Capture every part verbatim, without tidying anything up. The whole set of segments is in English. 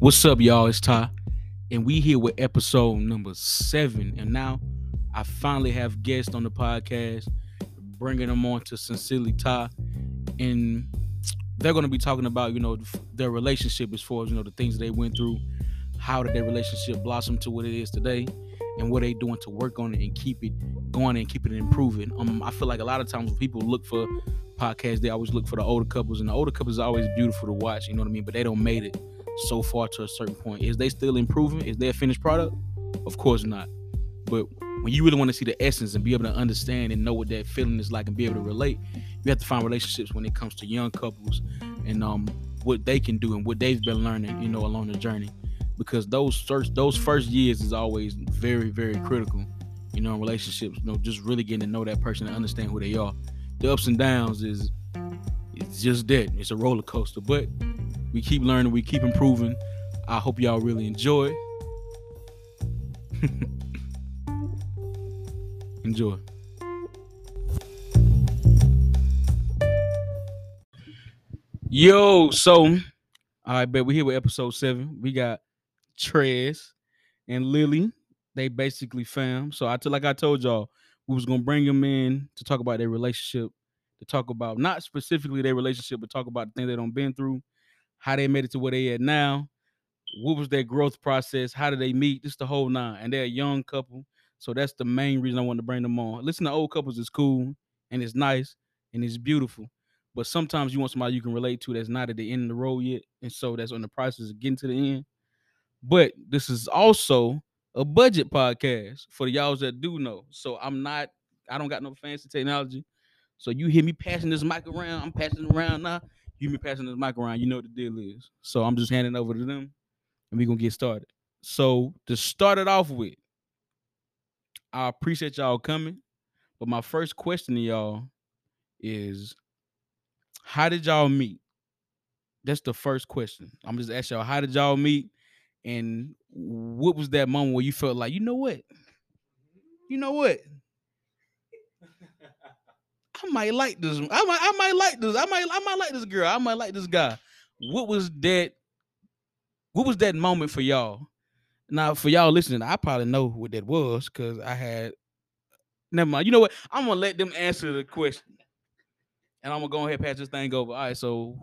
What's up, y'all? It's Ty, and we here with episode number seven. And now I finally have guests on the podcast, bringing them on to Sincerely Talk, and they're going to be talking about, you know, their relationship as far as, you know, the things they went through, how did their relationship blossom to what it is today, and what they doing to work on it and keep it going and keep it improving. Um, I feel like a lot of times when people look for podcasts, they always look for the older couples, and the older couples are always beautiful to watch, you know what I mean? But they don't made it so far to a certain point. Is they still improving? Is they a finished product? Of course not. But when you really want to see the essence and be able to understand and know what that feeling is like and be able to relate, you have to find relationships when it comes to young couples and um what they can do and what they've been learning, you know, along the journey. Because those first those first years is always very, very critical, you know, in relationships, you know, just really getting to know that person and understand who they are. The ups and downs is it's just that. It's a roller coaster. But we keep learning, we keep improving. I hope y'all really enjoy. Enjoy. Yo, so, I bet we're here with episode seven. We got Trez and Lily. They basically fam. So, I t- like I told y'all, we was going to bring them in to talk about their relationship, to talk about not specifically their relationship, but talk about the things they done been through, how they made it to where they at now, what was their growth process, how did they meet, just the whole nine. And they're a young couple, so that's the main reason I wanted to bring them on. Listen to old couples is cool, and it's nice, and it's beautiful, but sometimes you want somebody you can relate to that's not at the end of the road yet, and so that's on the process of getting to the end. But this is also a budget podcast for y'all that do know, so I'm not, I don't got no fancy technology, so you hear me passing this mic around, I'm passing it around now. You be passing this mic around, you know what the deal is. So I'm just handing over to them, and we're going to get started. So to start it off with, I appreciate y'all coming, but my first question to y'all is, how did y'all meet? That's the first question. I'm just asking y'all, how did y'all meet, and what was that moment where you felt like, you know what? You know what? I might like this. I might, I might like this. I might, I might like this girl. I might like this guy. What was that? What was that moment for y'all? Now, for y'all listening, I probably know what that was because I had. Never mind. You know what? I'm gonna let them answer the question, and I'm gonna go ahead and pass this thing over. All right. So,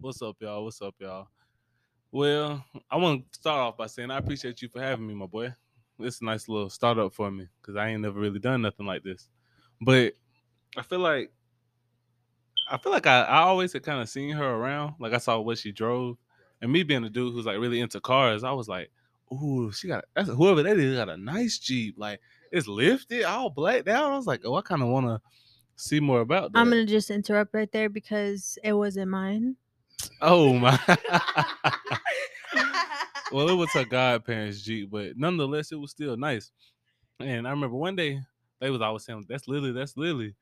what's up, y'all? What's up, y'all? Well, I want to start off by saying I appreciate you for having me, my boy. It's a nice little startup for me because I ain't never really done nothing like this. But I feel like I feel like I, I always had kind of seen her around. Like I saw what she drove, and me being a dude who's like really into cars, I was like, "Ooh, she got that's, whoever that is got a nice Jeep. Like it's lifted, all blacked out." I was like, "Oh, I kind of want to see more about that." I'm gonna just interrupt right there because it wasn't mine. Oh my. Well, it was her godparents' Jeep, but nonetheless, it was still nice. And I remember one day, they was always saying, that's Lily, that's Lily.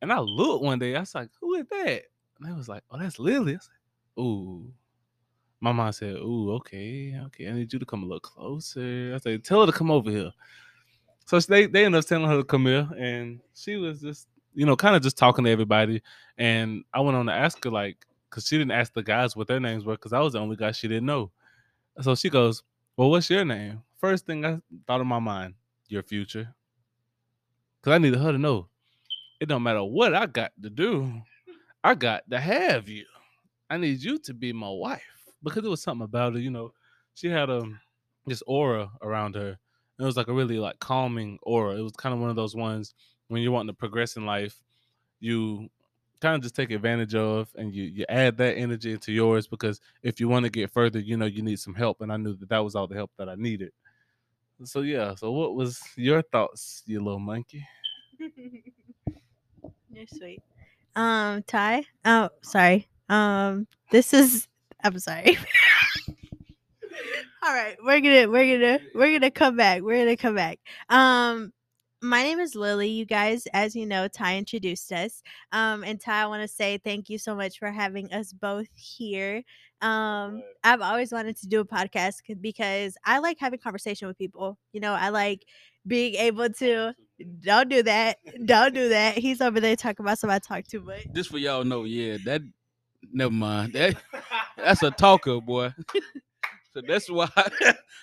And I looked one day, I was like, who is that? And they was like, oh, that's Lily. I was like, ooh. My mom said, ooh, okay, okay. I need you to come a little closer. I said, tell her to come over here. So they, they ended up telling her to come here. And she was just, you know, kind of just talking to everybody. And I went on to ask her, like, because she didn't ask the guys what their names were because I was the only guy she didn't know. So she goes, well, what's your name? First thing I thought in my mind, your future. Because I needed her to know, it don't matter what I got to do, I got to have you. I need you to be my wife. Because it was something about her, you know, she had um, this aura around her. And it was like a really like calming aura. It was kind of one of those ones when you're wanting to progress in life, you kind of just take advantage of, and you you add that energy into yours, because if you want to get further, you know, you need some help, and I knew that that was all the help that I needed. So yeah, so what was your thoughts, you little monkey? You're sweet. Um, Ty? Oh, sorry. Um, this is, I'm sorry. All right, we're gonna, we're gonna, we're gonna come back. We're gonna come back. Um, My name is Lily, you guys. As you know, Ty introduced us. Um, and Ty, I want to say thank you so much for having us both here. Um, I've always wanted to do a podcast because I like having conversation with people. You know, I like being able to, don't do that. Don't do that. He's over there talking about somebody I talk too much. Just for y'all know, yeah, that, never mind. That That's a talker, boy. So that's why,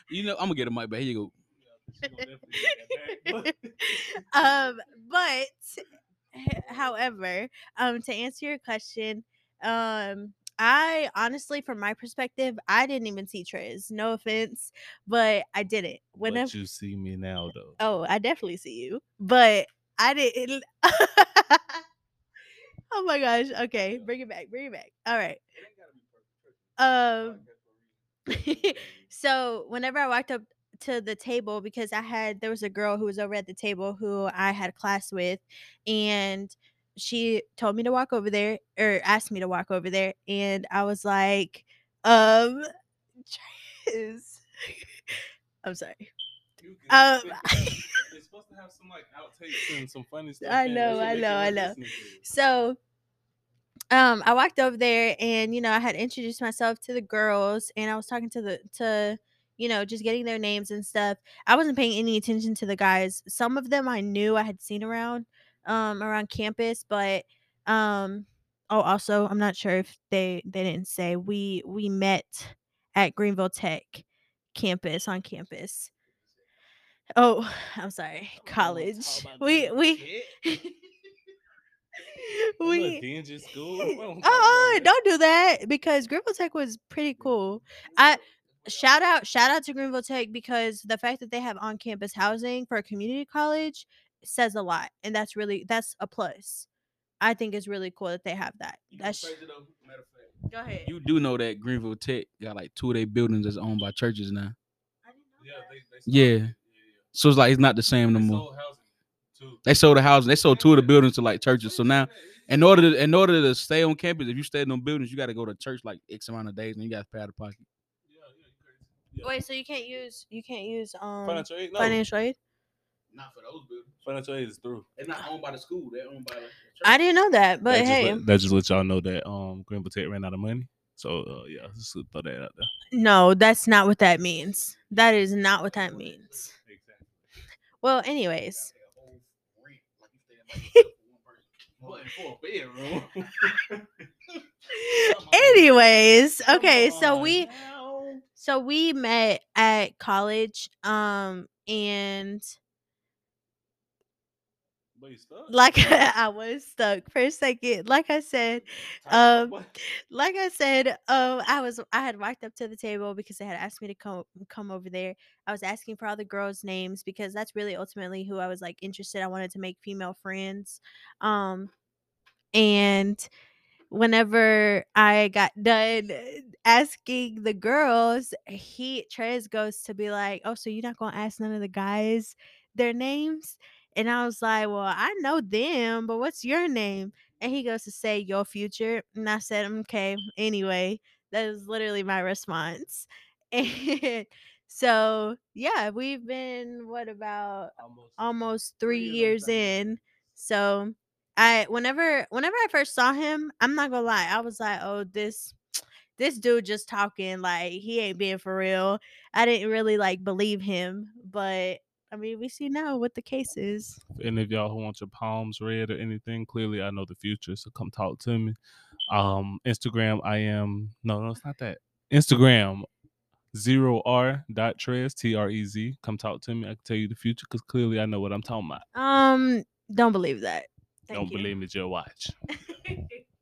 you know, I'm gonna get a mic back. Here you go. um, but however, um, to answer your question, um, I honestly, from my perspective, I didn't even see Trez. No offense, but I didn't. When but you see me now, though. Oh, I definitely see you, but I didn't. Oh my gosh. Okay, bring it back. Bring it back. All right. Um. So whenever I walked up to the table, because I had there was a girl who was over at the table who I had class with, and she told me to walk over there, or asked me to walk over there, and I was like, um, Trez. I'm sorry. You um, you're supposed to have some like outtakes and some funny stuff. I know, I know, I know. So, um, I walked over there, and you know, I had introduced myself to the girls, and I was talking to the to. you know, just getting their names and stuff. I wasn't paying any attention to the guys. Some of them I knew I had seen around, um, around campus, but, um, oh, also, I'm not sure if they, they didn't say we, we met at Greenville Tech campus on campus. Oh, I'm sorry. College. We, we, we, oh, don't do that, because Greenville Tech was pretty cool. I, Shout out, shout out to Greenville Tech, because the fact that they have on-campus housing for a community college says a lot, and that's really that's a plus. I think it's really cool that they have that. That's go ahead. You do know that Greenville Tech got like two of their buildings that's owned by churches now. I didn't know that. Yeah, they, they yeah. yeah, yeah. So it's like it's not the same no more. They sold the housing. They sold two of the buildings to like churches. So now, in order to, in order to stay on campus, if you stay in them buildings, you got to go to church like X amount of days, and you got to pay out of pocket. Yeah. Wait, so you can't use you can't use um financial aid? No. Financial aid? Not for those buildings. Financial aid is through. They're not owned by the school. They're owned by the church. I didn't know that, but that hey, let, that just let y'all know that um Greenville Tech ran out of money. So uh, yeah, just throw that out there. No, that's not what that means. That is not what that means. Exactly. Well, anyways. Anyways, okay, so we. So we met at college, um, and like I was stuck for a second. Like I said, um, like I said, um, I was I had walked up to the table because they had asked me to come come over there. I was asking for all the girls' names because that's really ultimately who I was like interested. I wanted to make female friends, um, and. Whenever I got done asking the girls, he Trez goes to be like, "Oh, so you're not gonna ask none of the guys their names?" And I was like, "Well, I know them, but what's your name?" And he goes to say, "Your future." And I said, "Okay, anyway." That is literally my response. And so, yeah, we've been what about almost, almost three, three years in. So. I whenever whenever I first saw him, I'm not gonna lie, I was like, oh, this this dude just talking, like he ain't being for real. I didn't really like believe him, but I mean, we see now what the case is. And if y'all who want your palms read or anything, clearly I know the future, so come talk to me. Um, Instagram, I am no, no, it's not that. Instagram zero r dot trez t r e z. Come talk to me. I can tell you the future because clearly I know what I'm talking about. Um, don't believe that. Thank Don't you. Believe me, Joe. Watch.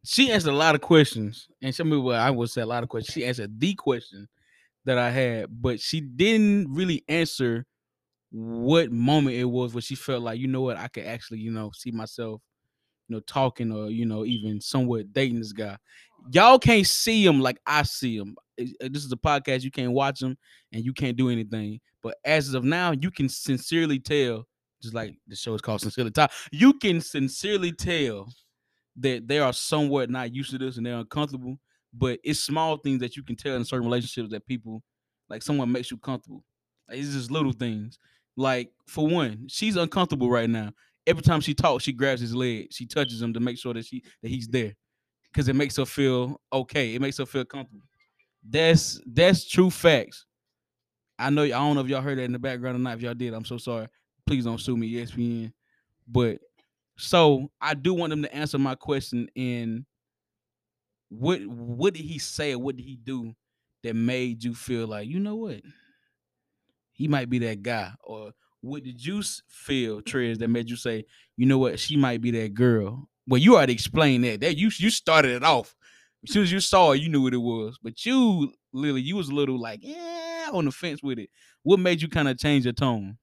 She asked a lot of questions, and some people, I would say a lot of questions. She answered the question that I had, but she didn't really answer what moment it was where she felt like, you know what, I could actually, you know, see myself, you know, talking or, you know, even somewhat dating this guy. Y'all can't see him like I see him. This is a podcast. You can't watch him, and you can't do anything. But as of now, you can sincerely tell. Just like the show is called Sincerely Talk. You can sincerely tell that they are somewhat not used to this and they're uncomfortable, but it's small things that you can tell in certain relationships that people, like someone makes you comfortable. Like it's just little things. Like, for one, she's uncomfortable right now. Every time she talks, she grabs his leg. She touches him to make sure that, she, that he's there because it makes her feel okay. It makes her feel comfortable. That's, that's true facts. I know, I don't know if y'all heard that in the background or not. If y'all did, I'm so sorry. Please don't sue me, E S P N. But so I do want them to answer my question in what what did he say or what did he do that made you feel like, you know what, he might be that guy? Or what did you feel, Trez, that made you say, you know what, she might be that girl? Well, you already explained that. That you you started it off. As soon as you saw it, you knew what it was. But you, Lily, you was a little like, yeah, on the fence with it. What made you kind of change your tone?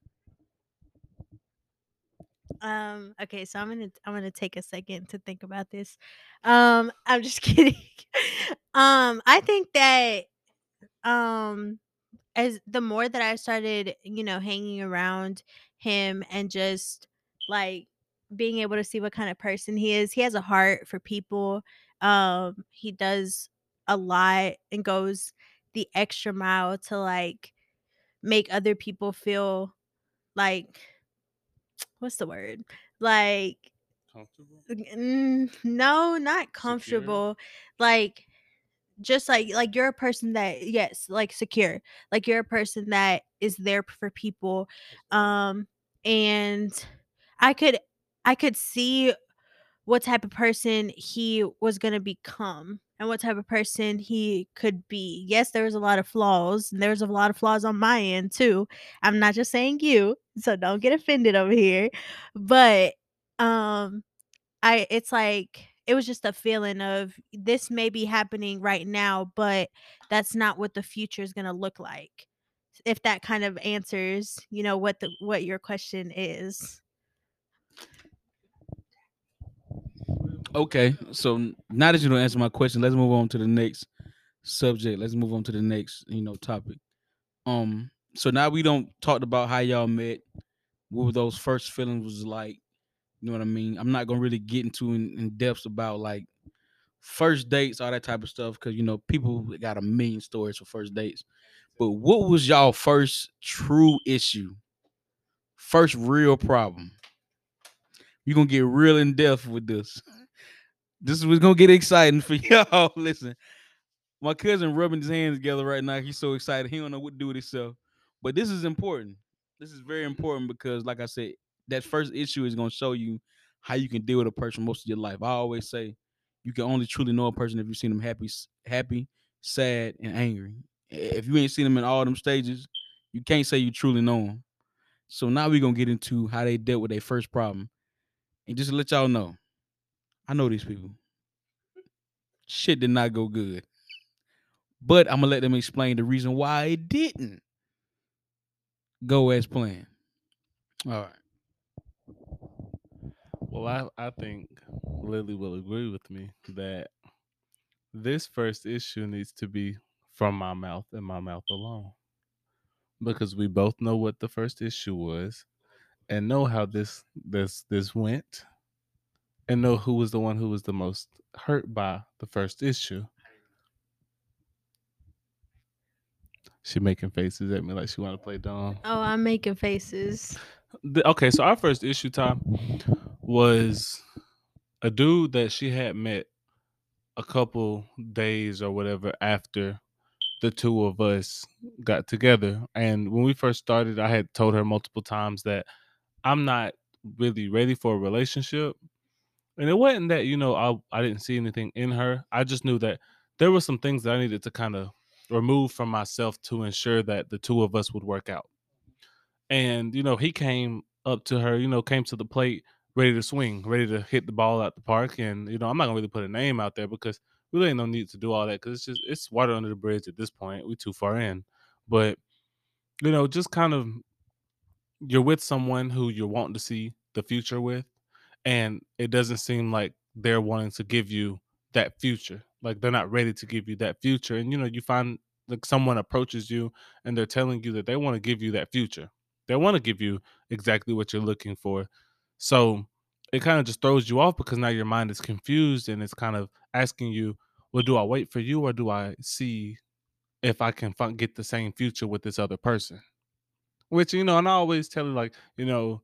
Um. Okay, so I'm gonna I'm gonna take a second to think about this. Um. I'm just kidding. um. I think that um, as the more that I started, you know, hanging around him and just like being able to see what kind of person he is. He has a heart for people. Um, he does a lot and goes the extra mile to like make other people feel like, what's the word? Like, comfortable? N- no, not comfortable. Secure. Like, just like, like you're a person that, yes, like secure, like you're a person that is there for people. Um, and I could, I could see what type of person he was going to become and what type of person he could be. Yes, there was a lot of flaws, and there was a lot of flaws on my end too. I'm not just saying you, so don't get offended over here. But um, I it's like it was just a feeling of this may be happening right now, but that's not what the future is going to look like. If that kind of answers, you know, what the what your question is. Okay, so now that you don't answer my question, let's move on to the next subject. Let's move on to the next, you know, topic. Um, so now we don't talk about how y'all met. What were those first feelings was like? You know what I mean? I'm not gonna really get into in, in depth about like first dates, all that type of stuff, because you know people got a million stories for first dates. But what was y'all first true issue? First real problem? You're gonna get real in depth with this. This was gonna get exciting for y'all. Listen, my cousin rubbing his hands together right now. He's so excited. He don't know what to do with himself. But this is important. This is very important because, like I said, that first issue is gonna show you how you can deal with a person most of your life. I always say you can only truly know a person if you've seen them happy, happy, sad, and angry. If you ain't seen them in all them stages, you can't say you truly know them. So now we're gonna get into how they dealt with their first problem. And just to let y'all know, I know these people. Shit did not go good. But I'm going to let them explain the reason why it didn't go as planned. All right. Well, I, I think Lily will agree with me that this first issue needs to be from my mouth and my mouth alone. Because we both know what the first issue was and know how this this this went. And know who was the one who was the most hurt by the first issue. She making faces at me like she want to play dumb. Oh, I'm making faces. The, okay, so our first issue time was a dude that she had met a couple days or whatever after the two of us got together. And when we first started, I had told her multiple times that I'm not really ready for a relationship. And it wasn't that, you know, I I didn't see anything in her. I just knew that there were some things that I needed to kind of remove from myself to ensure that the two of us would work out. And, you know, he came up to her, you know, came to the plate ready to swing, ready to hit the ball out the park. And, you know, I'm not going to really put a name out there because really ain't no need to do all that because it's just it's water under the bridge at this point. We're too far in. But, you know, just kind of you're with someone who you're wanting to see the future with. And it doesn't seem like they're wanting to give you that future. Like they're not ready to give you that future. And, you know, you find like someone approaches you and they're telling you that they want to give you that future. They want to give you exactly what you're looking for. So it kind of just throws you off because now your mind is confused and it's kind of asking you, well, do I wait for you or do I see if I can find, get the same future with this other person? Which, you know, and I always tell her like, you know,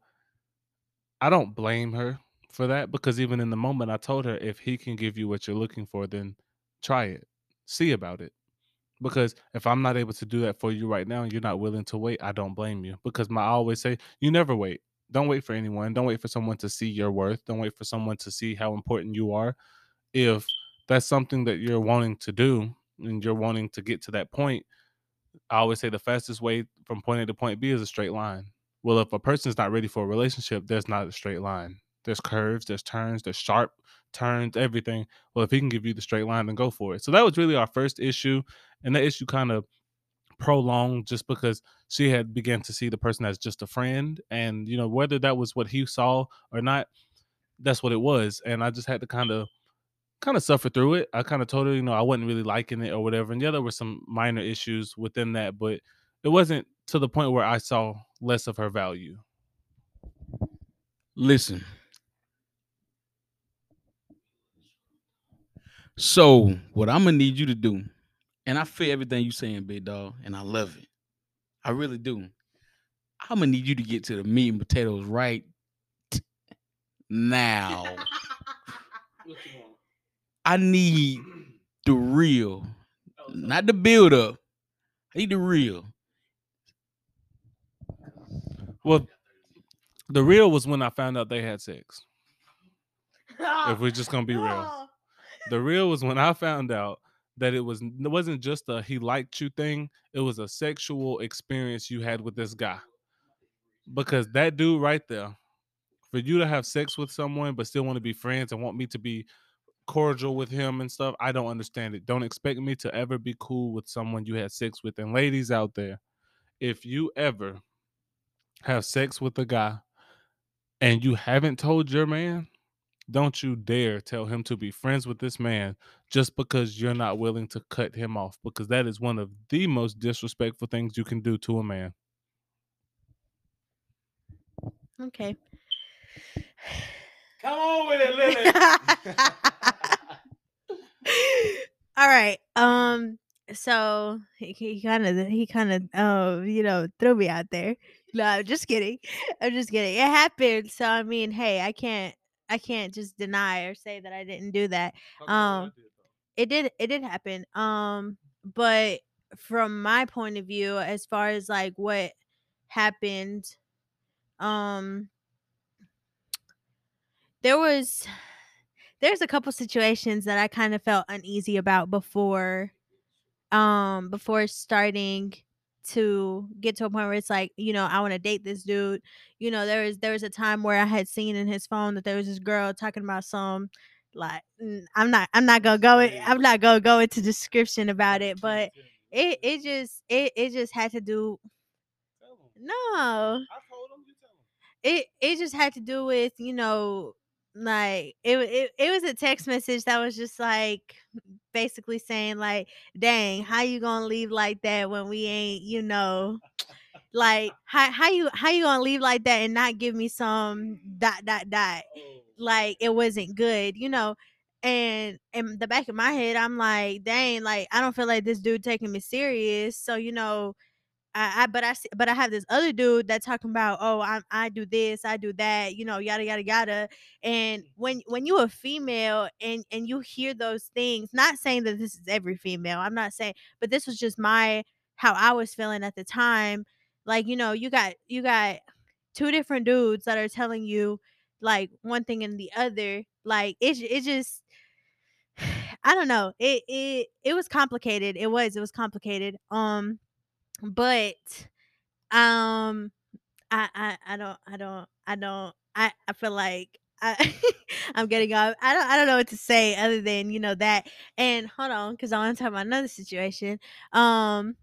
I don't blame her for that because even in the moment I told her if he can give you what you're looking for, then try it, see about it. Because if I'm not able to do that for you right now and you're not willing to wait, I don't blame you because my, I always say, you never wait. Don't wait for anyone. Don't wait for someone to see your worth. Don't wait for someone to see how important you are. If that's something that you're wanting to do and you're wanting to get to that point, I always say the fastest way from point A to point B is a straight line. Well, if a person's not ready for a relationship, there's not a straight line. There's curves, there's turns, there's sharp turns, everything. Well, if he can give you the straight line, then go for it. So that was really our first issue. And that issue kind of prolonged just because she had began to see the person as just a friend. And, you know, whether that was what he saw or not, that's what it was. And I just had to kind of kind of suffer through it. I kind of told her, you know, I wasn't really liking it or whatever. And yeah, there were some minor issues within that, but it wasn't to the point where I saw less of her value. Listen. So what I'm going to need you to do, and I feel everything you're saying, big dog, and I love it. I really do. I'm going to need you to get to the meat and potatoes right t- now. I need the real, not the build up. I need the real. Well, the real was when I found out they had sex. If we're just going to be real. The real was when I found out that it was it wasn't just a he liked you thing. It was a sexual experience you had with this guy. Because that dude right there, for you to have sex with someone but still want to be friends and want me to be cordial with him and stuff, I don't understand it. Don't expect me to ever be cool with someone you had sex with. And ladies out there, if you ever have sex with a guy and you haven't told your man, don't you dare tell him to be friends with this man just because you're not willing to cut him off, because that is one of the most disrespectful things you can do to a man. Okay. Come on with it, Lily. All right. Um. So he kind of, he kind of, um, you know, threw me out there. No, I'm just kidding. I'm just kidding. It happened. So I mean, hey, I can't. I can't just deny or say that I didn't do that. Um, it did. It did happen. Um, but from my point of view, as far as like what happened, um, there was, there's a couple situations that I kind of felt uneasy about before, um, before starting to get to a point where it's like, you know, I want to date this dude. You know, there was, there was a time where I had seen in his phone that there was this girl talking about some, like, I'm not, I'm not going to go, in, I'm not going to go into description about it, but it, it just, it, it just had to do. No, it, it just had to do with, you know, like it, it it was a text message that was just like basically saying like, dang, how you gonna leave like that when we ain't, you know, like how how you how you gonna leave like that and not give me some dot dot dot, like it wasn't good, you know. And in the back of my head, I'm like, dang, like I don't feel like this dude taking me serious. So, you know, I, I but I but I have this other dude that's talking about, oh, I I do this, I do that, you know, yada yada yada. And when when you a female and and you hear those things, not saying that this is every female, I'm not saying, but this was just my how I was feeling at the time. Like, you know, you got you got two different dudes that are telling you like one thing and the other. Like it it just, I don't know. It it it was complicated. It was it was complicated. Um. But, um, I, I, I don't, I don't, I don't, I, I feel like I, I'm getting off. I don't, I don't know what to say other than, you know, that. And hold on, cause I want to talk about another situation. Um,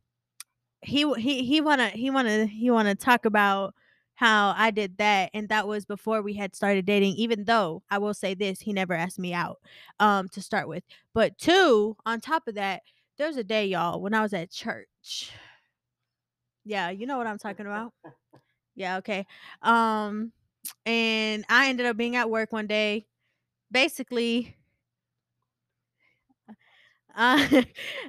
he, he, he wanna, he wanna, he wanna talk about how I did that. And that was before we had started dating, even though I will say this, he never asked me out, um, to start with. But two, on top of that, there was a day, y'all, when I was at church. Yeah, you know what I'm talking about. Yeah, okay. Um, and I ended up being at work one day. Basically, uh,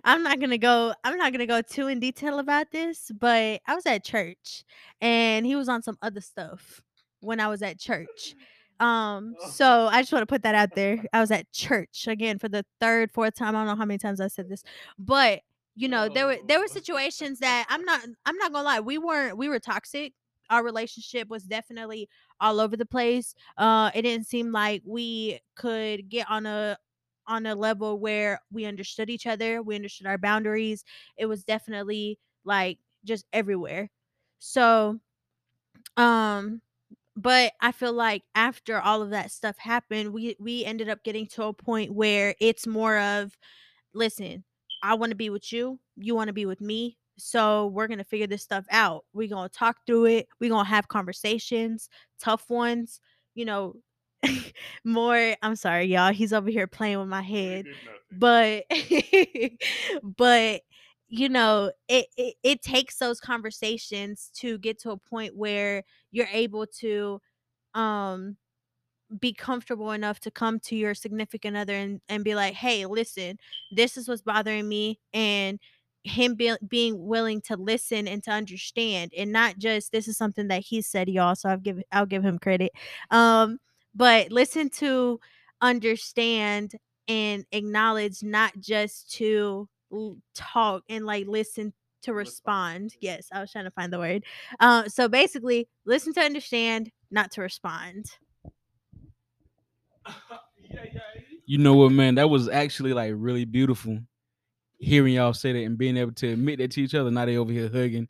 I'm not gonna go. I'm not gonna go too in detail about this, but I was at church, and he was on some other stuff when I was at church. Um, so I just want to put that out there. I was at church again for the third, fourth time. I don't know how many times I said this, but. You know, there were there were situations that I'm not I'm not gonna lie, we weren't we were toxic. Our relationship was definitely all over the place. Uh, it didn't seem like we could get on a on a level where we understood each other, we understood our boundaries. It was definitely like just everywhere. So, um, but I feel like after all of that stuff happened, we, we ended up getting to a point where it's more of, listen, I want to be with you. You want to be with me. So we're going to figure this stuff out. We're going to talk through it. We're going to have conversations, tough ones, you know, more. I'm sorry, y'all. He's over here playing with my head, but, but, you know, it, it, it takes those conversations to get to a point where you're able to, um, be comfortable enough to come to your significant other and, and be like, hey, listen, this is what's bothering me. And him be- being willing to listen and to understand, and not just, this is something that he said, y'all. So I'll give, I'll give him credit. Um, but listen to understand and acknowledge, not just to talk and like listen to respond. Yes. I was trying to find the word. Um, uh, so basically listen to understand, not to respond. You know what, man, that was actually like really beautiful hearing y'all say that and being able to admit that to each other. Now they over here hugging,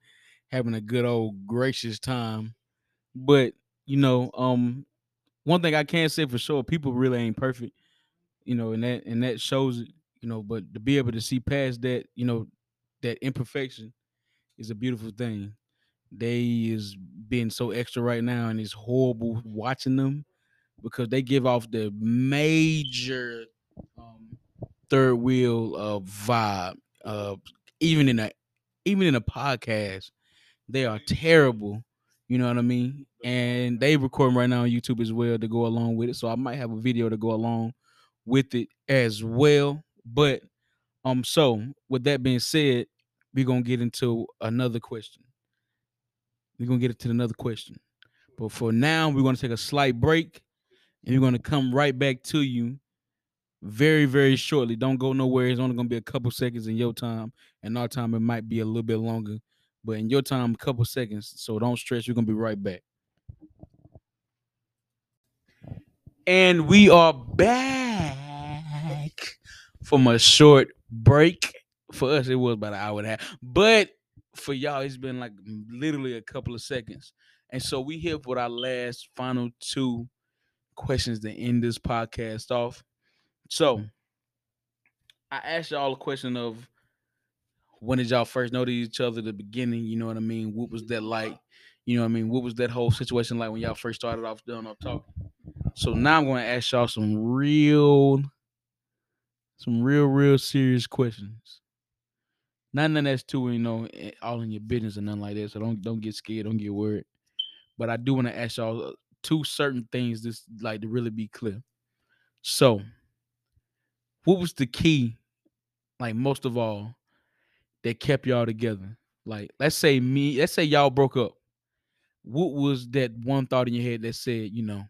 having a good old gracious time. But you know, um, one thing I can say for sure, people really ain't perfect, you know, and that and that shows it, you know. But to be able to see past that, you know, that imperfection is a beautiful thing. They is being so extra right now, and it's horrible watching them, because they give off the major um, third wheel uh, vibe. Uh, even in a even in a podcast, they are terrible. You know what I mean? And they recording right now on YouTube as well to go along with it. So I might have a video to go along with it as well. But um, so with that being said, we're gonna get into another question. We're gonna get into another question. But for now, we're gonna take a slight break. And we're going to come right back to you very, very shortly. Don't go nowhere. It's only going to be a couple seconds in your time. And our time, it might be a little bit longer. But in your time, a couple seconds. So don't stress. We're going to be right back. And we are back from a short break. For us, it was about an hour and a half. But for y'all, it's been like literally a couple of seconds. And so we here for our last final two questions to end this podcast off. So I asked y'all a question of, when did y'all first know each other at the beginning? You know what I mean? What was that like? You know what I mean? What was that whole situation like when y'all first started off doing up talking? So now I'm going to ask y'all some real, some real, real serious questions. Not none that's too, you know, all in your business and nothing like that. So don't don't get scared. Don't get worried. But I do want to ask y'all two certain things, this like to really be clear. So what was the key, like most of all, that kept y'all together? Like, let's say me, let's say y'all broke up. What was that one thought in your head that said, you know,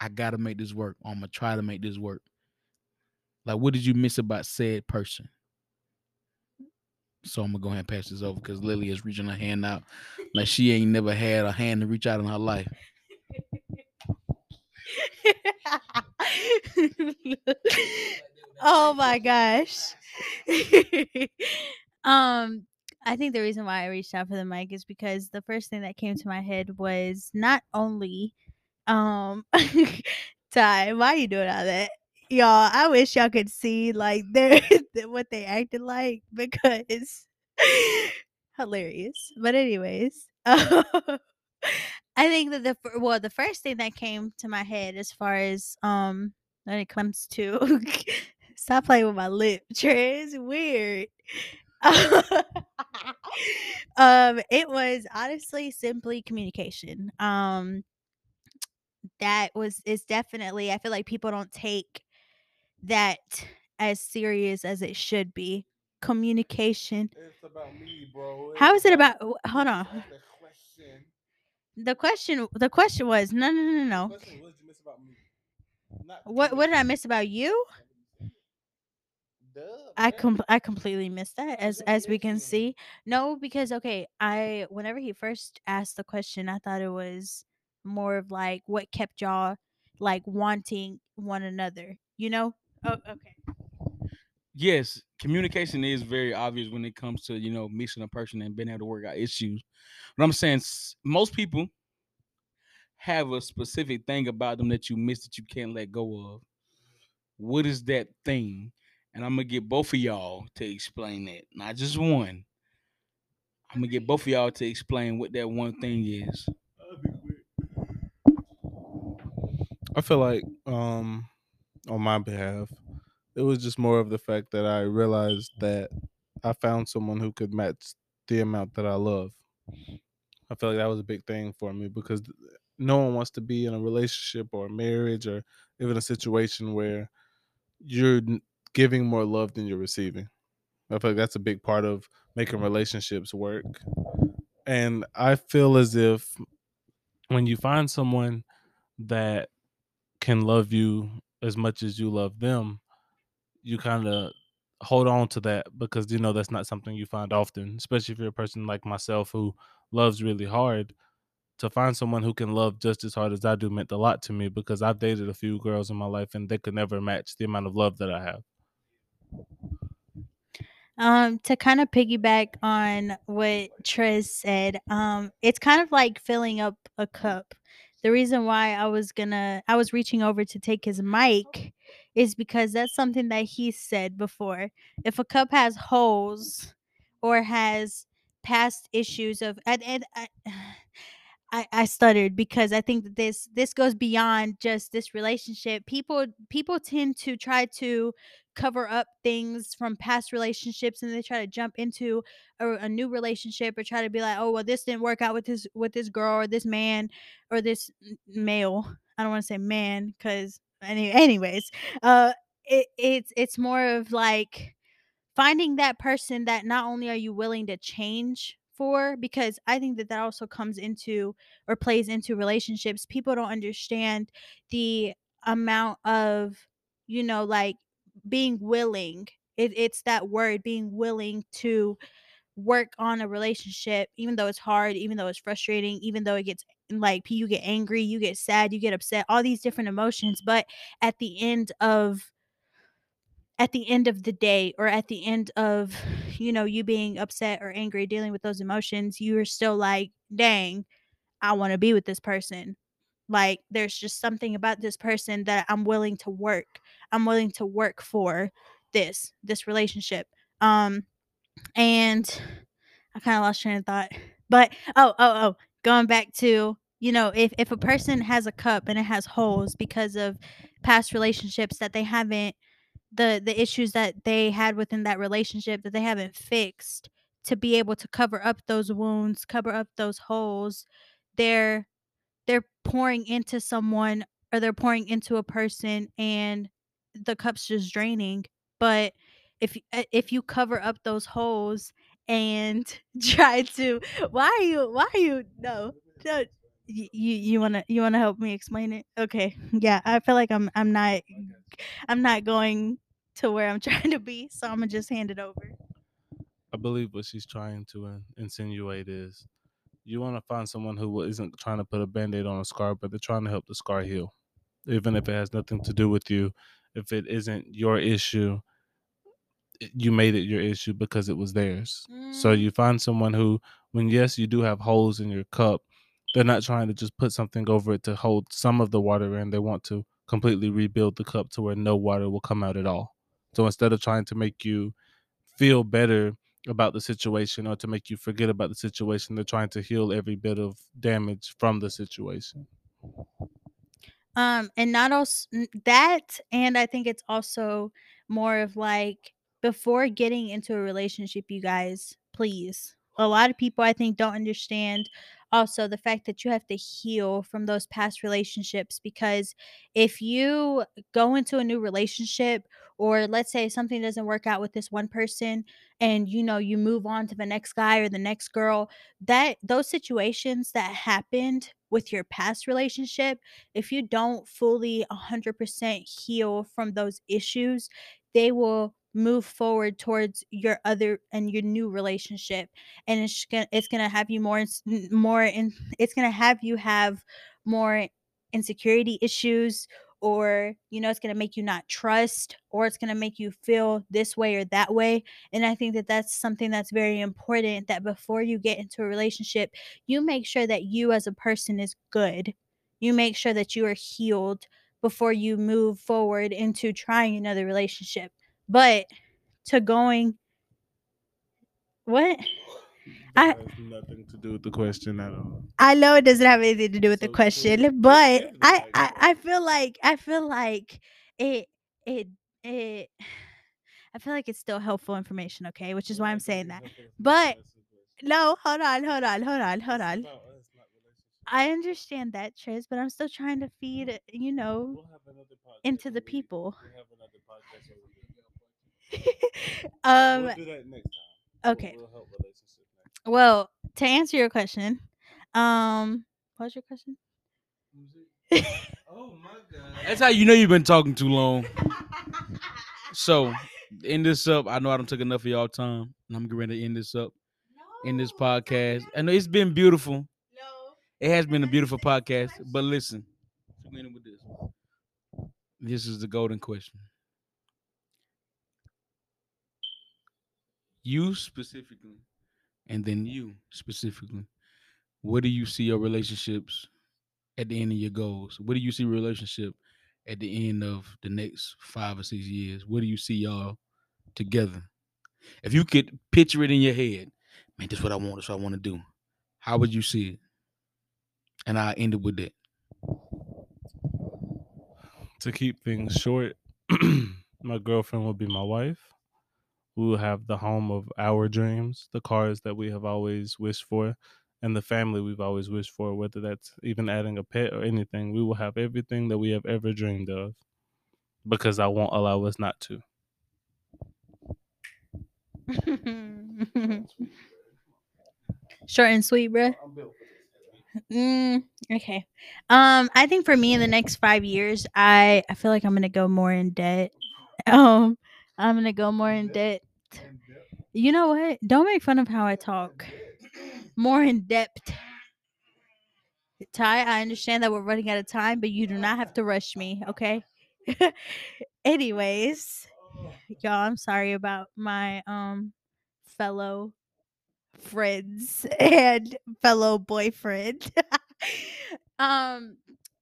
I gotta make this work, or I'm gonna try to make this work? Like, what did you miss about said person? So I'm gonna go ahead and pass this over, because Lily is reaching her hand out like she ain't never had a hand to reach out in her life. Oh my gosh. um I think the reason why I reached out for the mic is because the first thing that came to my head was not only um Ty, why are you doing all that? Y'all, I wish y'all could see like their what they acted like, because hilarious. But anyways, um, I think that the well, the first thing that came to my head as far as um when it comes to stop playing with my lip, Trey, it's weird. um, it was honestly simply communication. Um, that was is definitely. I feel like people don't take that as serious as it should be. Communication. It's about me, bro. It's How is it about? Hold on. The question, the question was no, no, no, no. The question, what did you miss about me? Not what, what did I miss about you? Duh, I com- I completely missed that, as as we can see. No, because okay, I whenever he first asked the question, I thought it was more of like what kept y'all like wanting one another, you know, Oh, okay. Yes, communication is very obvious when it comes to, you know, meeting a person and being able to work out issues. But I'm saying most people have a specific thing about them that you miss that you can't let go of. What is that thing? And I'm going to get both of y'all to explain that. Not just one. I'm going to get both of y'all to explain what that one thing is. I feel like um, on my behalf, it was just more of the fact that I realized that I found someone who could match the amount that I love. I feel like that was a big thing for me because no one wants to be in a relationship or a marriage or even a situation where you're giving more love than you're receiving. I feel like that's a big part of making relationships work. And I feel as if when you find someone that can love you as much as you love them, you kind of hold on to that because, you know, that's not something you find often, especially if you're a person like myself who loves really hard. To find someone who can love just as hard as I do meant a lot to me because I've dated a few girls in my life and they could never match the amount of love that I have. Um, to kind of piggyback on what Tris said, um, it's kind of like filling up a cup. The reason why I was gonna, I was reaching over to take his mic is because that's something that he said before. If a cup has holes or has past issues of, and, and I, I, I stuttered because I think that this, this goes beyond just this relationship. People, people tend to try to cover up things from past relationships and they try to jump into a, a new relationship or try to be like, oh, well, this didn't work out with this, with this girl or this man or this male. I don't want to say man because any, anyways, uh, it, it's, it's more of like finding that person that not only are you willing to change for, because I think that that also comes into or plays into relationships. People don't understand the amount of, you know, like being willing. It, it's that word, being willing to work on a relationship, even though it's hard, even though it's frustrating, even though it gets like you get angry, you get sad, you get upset, all these different emotions. But at the end of at the end of the day or at the end of, you know, you being upset or angry, dealing with those emotions, you are still like, dang, I want to be with this person. Like, there's just something about this person that I'm willing to work. I'm willing to work for this, this relationship. Um, and I kind of lost train of thought, but, oh, oh, oh, going back to, you know, if, if a person has a cup and it has holes because of past relationships that they haven't, the the issues that they had within that relationship that they haven't fixed, to be able to cover up those wounds, cover up those holes, they're they're pouring into someone or they're pouring into a person and the cup's just draining. But if if you cover up those holes and try to, why are you why are you no no you you want to you want to help me explain it? Okay. Yeah, I feel like I'm I'm not I'm not going to where I'm trying to be, so I'm going to just hand it over. I believe what she's trying to insinuate is you want to find someone who isn't trying to put a Band-Aid on a scar, but they're trying to help the scar heal. Even if it has nothing to do with you, if it isn't your issue, you made it your issue because it was theirs. Mm. So you find someone who, when yes, you do have holes in your cup, they're not trying to just put something over it to hold some of the water in. They want to completely rebuild the cup to where no water will come out at all. So instead of trying to make you feel better about the situation or to make you forget about the situation, they're trying to heal every bit of damage from the situation. Um, and not also that, and I think it's also more of like, before getting into a relationship, you guys, please. A lot of people, I think, don't understand also the fact that you have to heal from those past relationships, because if you go into a new relationship, or let's say something doesn't work out with this one person and, you know, you move on to the next guy or the next girl, that those situations that happened with your past relationship, if you don't fully one hundred percent heal from those issues, they will move forward towards your other and your new relationship, and it's gonna it's gonna have you more more and it's gonna have you have more insecurity issues or, you know, it's going to make you not trust, or it's going to make you feel this way or that way. And I think that that's something that's very important, that before you get into a relationship, you make sure that you as a person is good. You make sure that you are healed before you move forward into trying another relationship. But to going, what? That has nothing to do with the question at all. I know it doesn't have anything to do with so the question, cool. but I, I, I feel like I feel like it it it I feel like it's still helpful information, okay? Which is why I'm saying that. But no, hold on, hold on, hold on, hold on. I understand that, Tris, but I'm still trying to feed, you know, into the people. um we'll do that next time. Okay. We'll, we'll help relationships. Well, to answer your question, um, what was your question? Oh my God! That's how you know you've been talking too long. So, end this up. I know I done took enough of y'all time, and I'm going to end this up. No, end this podcast. I know it's been beautiful. No, it has been a beautiful podcast. But listen, I'm ending with this. This is the golden question. You specifically. And then you specifically, what do you see your relationships at the end of your goals? What do you see relationship at the end of the next five or six years? What do you see y'all together? If you could picture it in your head, man, this is what I want, this is what I want to do. How would you see it? And I'll end it with that. To keep things short, my girlfriend will be my wife. We will have the home of our dreams, the cars that we have always wished for, and the family we've always wished for, whether that's even adding a pet or anything. We will have everything that we have ever dreamed of, because I won't allow us not to. Short and sweet, bro. Mm, okay. Um, I think for me, in the next five years, I, I feel like I'm going to go more in debt. Um. I'm going to go more in depth. You know what? Don't make fun of how I talk. More in depth. Ty, I understand that we're running out of time, but you do not have to rush me, okay? Anyways, y'all, I'm sorry about my um fellow friends and fellow boyfriend. um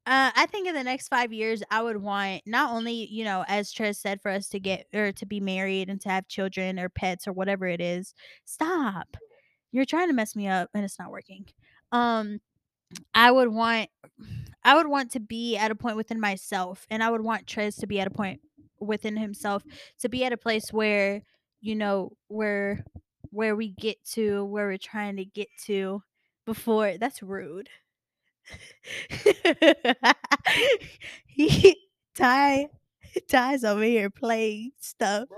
Uh, I think in the next five years, I would want, not only, you know, as Tris said, for us to get or to be married and to have children or pets or whatever it is. Stop. You're trying to mess me up and it's not working. Um, I would want I would want to be at a point within myself, and I would want Tris to be at a point within himself, to be at a place where, you know, where where we get to where we're trying to get to before. That's rude. he, Ty Ty's over here playing stuff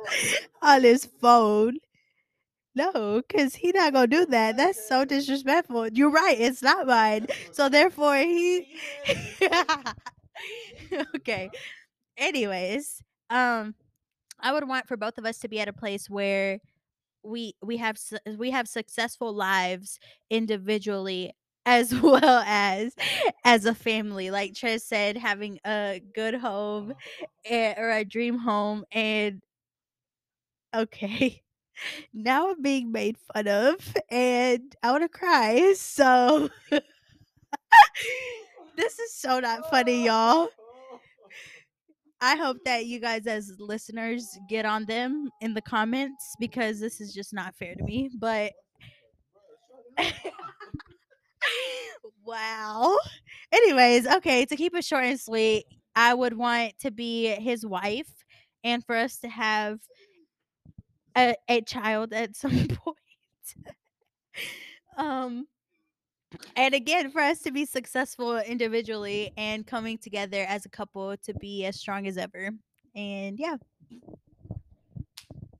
on his phone. No, because he not gonna do that. That's so disrespectful. You're right, it's not mine. So therefore he okay. Anyways, um I would want for both of us to be at a place where we we have su- we have successful lives individually, as well as as a family. Like Tris said, having a good home and, or a dream home. And okay, now I'm being made fun of and I want to cry. So this is so not funny, y'all. I hope that you guys as listeners get on them in the comments, because this is just not fair to me. But wow. Anyways, okay, to keep it short and sweet, I would want to be his wife and for us to have a, a child at some point. um and again, for us to be successful individually and coming together as a couple to be as strong as ever. And yeah.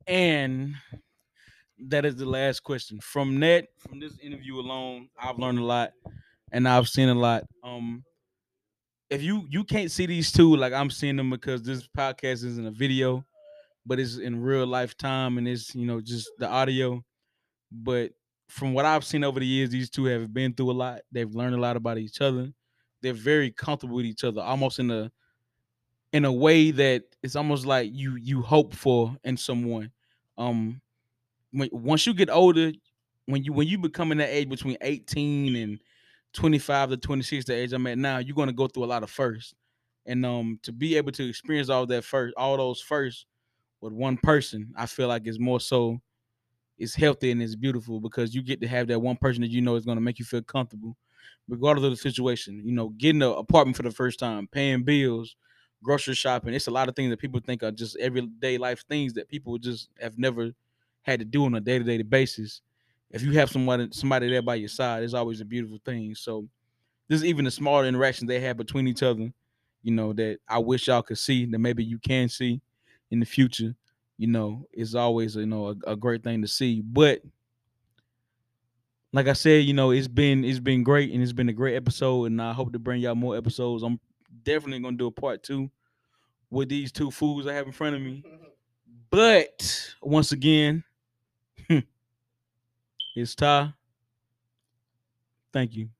And that is the last question. From that, from this interview alone, I've learned a lot and I've seen a lot. Um, if you you can't see these two, like I'm seeing them, because this podcast isn't a video, but it's in real life time and it's, you know, just the audio. But from what I've seen over the years, these two have been through a lot. They've learned a lot about each other. They're very comfortable with each other, almost in a in a way that it's almost like you you hope for in someone. Um, when, once you get older, when you when you become in that age between eighteen and twenty-five to twenty-six, the age I'm at now, you're going to go through a lot of firsts. And um, to be able to experience all that first, all those firsts with one person, I feel like is more so, it's healthy and it's beautiful, because you get to have that one person that you know is going to make you feel comfortable, regardless of the situation. You know, getting an apartment for the first time, paying bills, grocery shopping. It's a lot of things that people think are just everyday life things that people just have never had to do on a day-to-day basis. If you have somebody, somebody there by your side, it's always a beautiful thing. So this is even the smaller interactions they have between each other, you know, that I wish y'all could see, that maybe you can see in the future. You know, it's always, you know, a, a great thing to see. But like I said, you know, it's been it's been great, and it's been a great episode, and I hope to bring y'all more episodes. I'm definitely going to do a part two with these two fools I have in front of me. But once again, it's Ty. Thank you.